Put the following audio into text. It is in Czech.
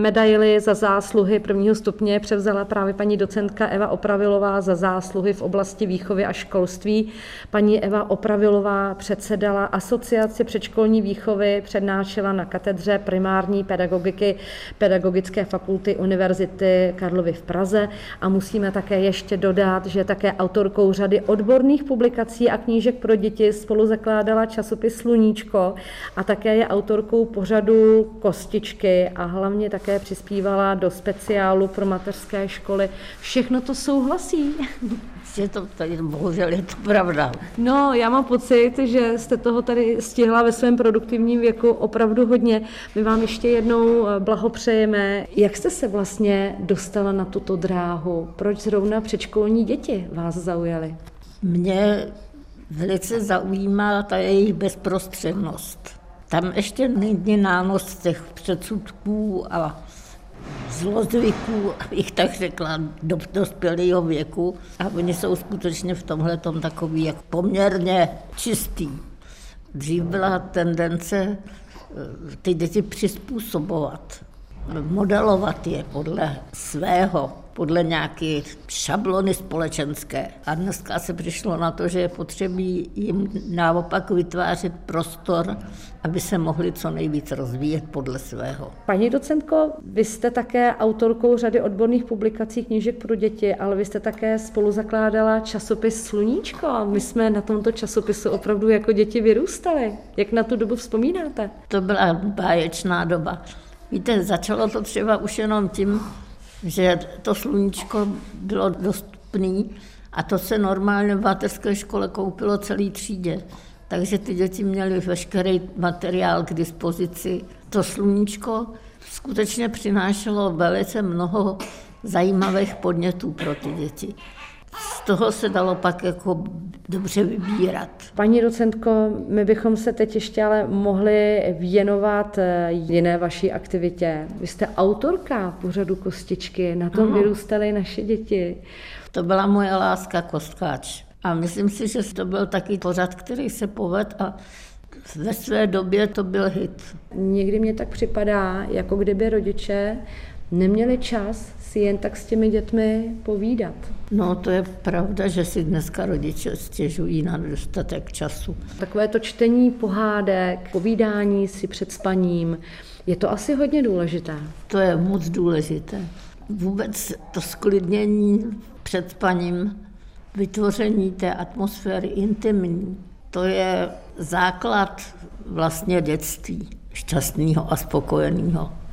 Medaili za zásluhy prvního stupně převzala právě paní docentka Eva Opravilová za zásluhy v oblasti výchovy a školství. Paní Eva Opravilová předsedala Asociaci předškolní výchovy, přednášela na katedře primární pedagogiky Pedagogické fakulty Univerzity Karlovy v Praze a musíme také ještě dodat, že je také autorkou řady odborných publikací a knížek pro děti, spolu zakládala časopis Sluníčko a také je autorkou pořadu Kostičky a hlavně také přispívala do speciálu pro mateřské školy. Všechno to souhlasí. Bohužel je to pravda. No, já mám pocit, že jste toho tady stihla ve svém produktivním věku opravdu hodně. My vám ještě jednou blahopřejeme. Jak jste se vlastně dostala na tuto dráhu? Proč zrovna předškolní děti vás zaujaly? Mě velice zaujímá ta jejich bezprostřednost. Tam ještě není nános těch předsudků a zlozvyků, abych tak řekla, do dospělého věku. A oni jsou skutečně v tomhletom takový jak poměrně čistý. Dřív byla tendence ty děti přizpůsobovat, modelovat je podle svého, podle nějaké šablony společenské. A dneska se přišlo na to, že je potřebí jim naopak vytvářet prostor, aby se mohli co nejvíc rozvíjet podle svého. Paní docentko, vy jste také autorkou řady odborných publikací, knížek pro děti, ale vy jste také spoluzakládala časopis Sluníčko. My jsme na tomto časopisu opravdu jako děti vyrůstali. Jak na tu dobu vzpomínáte? To byla báječná doba. Víte, začalo to třeba už jenom tím, že to Sluníčko bylo dostupné a to se normálně v mateřské škole koupilo celý třídě. Takže ty děti měly veškerý materiál k dispozici. To Sluníčko skutečně přinášelo velice mnoho zajímavých podnětů pro ty děti. Z toho se dalo pak jako dobře vybírat. Paní docentko, my bychom se teď ještě ale mohli věnovat jiné vaší aktivitě. Vy jste autorka pořadu Kostičky, na tom vyrůstaly naše děti. To byla moje láska Kostkáč. A myslím si, že to byl taky pořad, který se povedl a ve své době to byl hit. Někdy mě tak připadá, jako kdyby rodiče neměli čas si jen tak s těmi dětmi povídat. No, to je pravda, že si dneska rodiče stěžují na dostatek času. Takové to čtení pohádek, povídání si před spaním, je to asi hodně důležité. To je moc důležité. Vůbec to sklidnění před spaním, vytvoření té atmosféry intimní, to je základ vlastně dětství šťastného a spokojeného.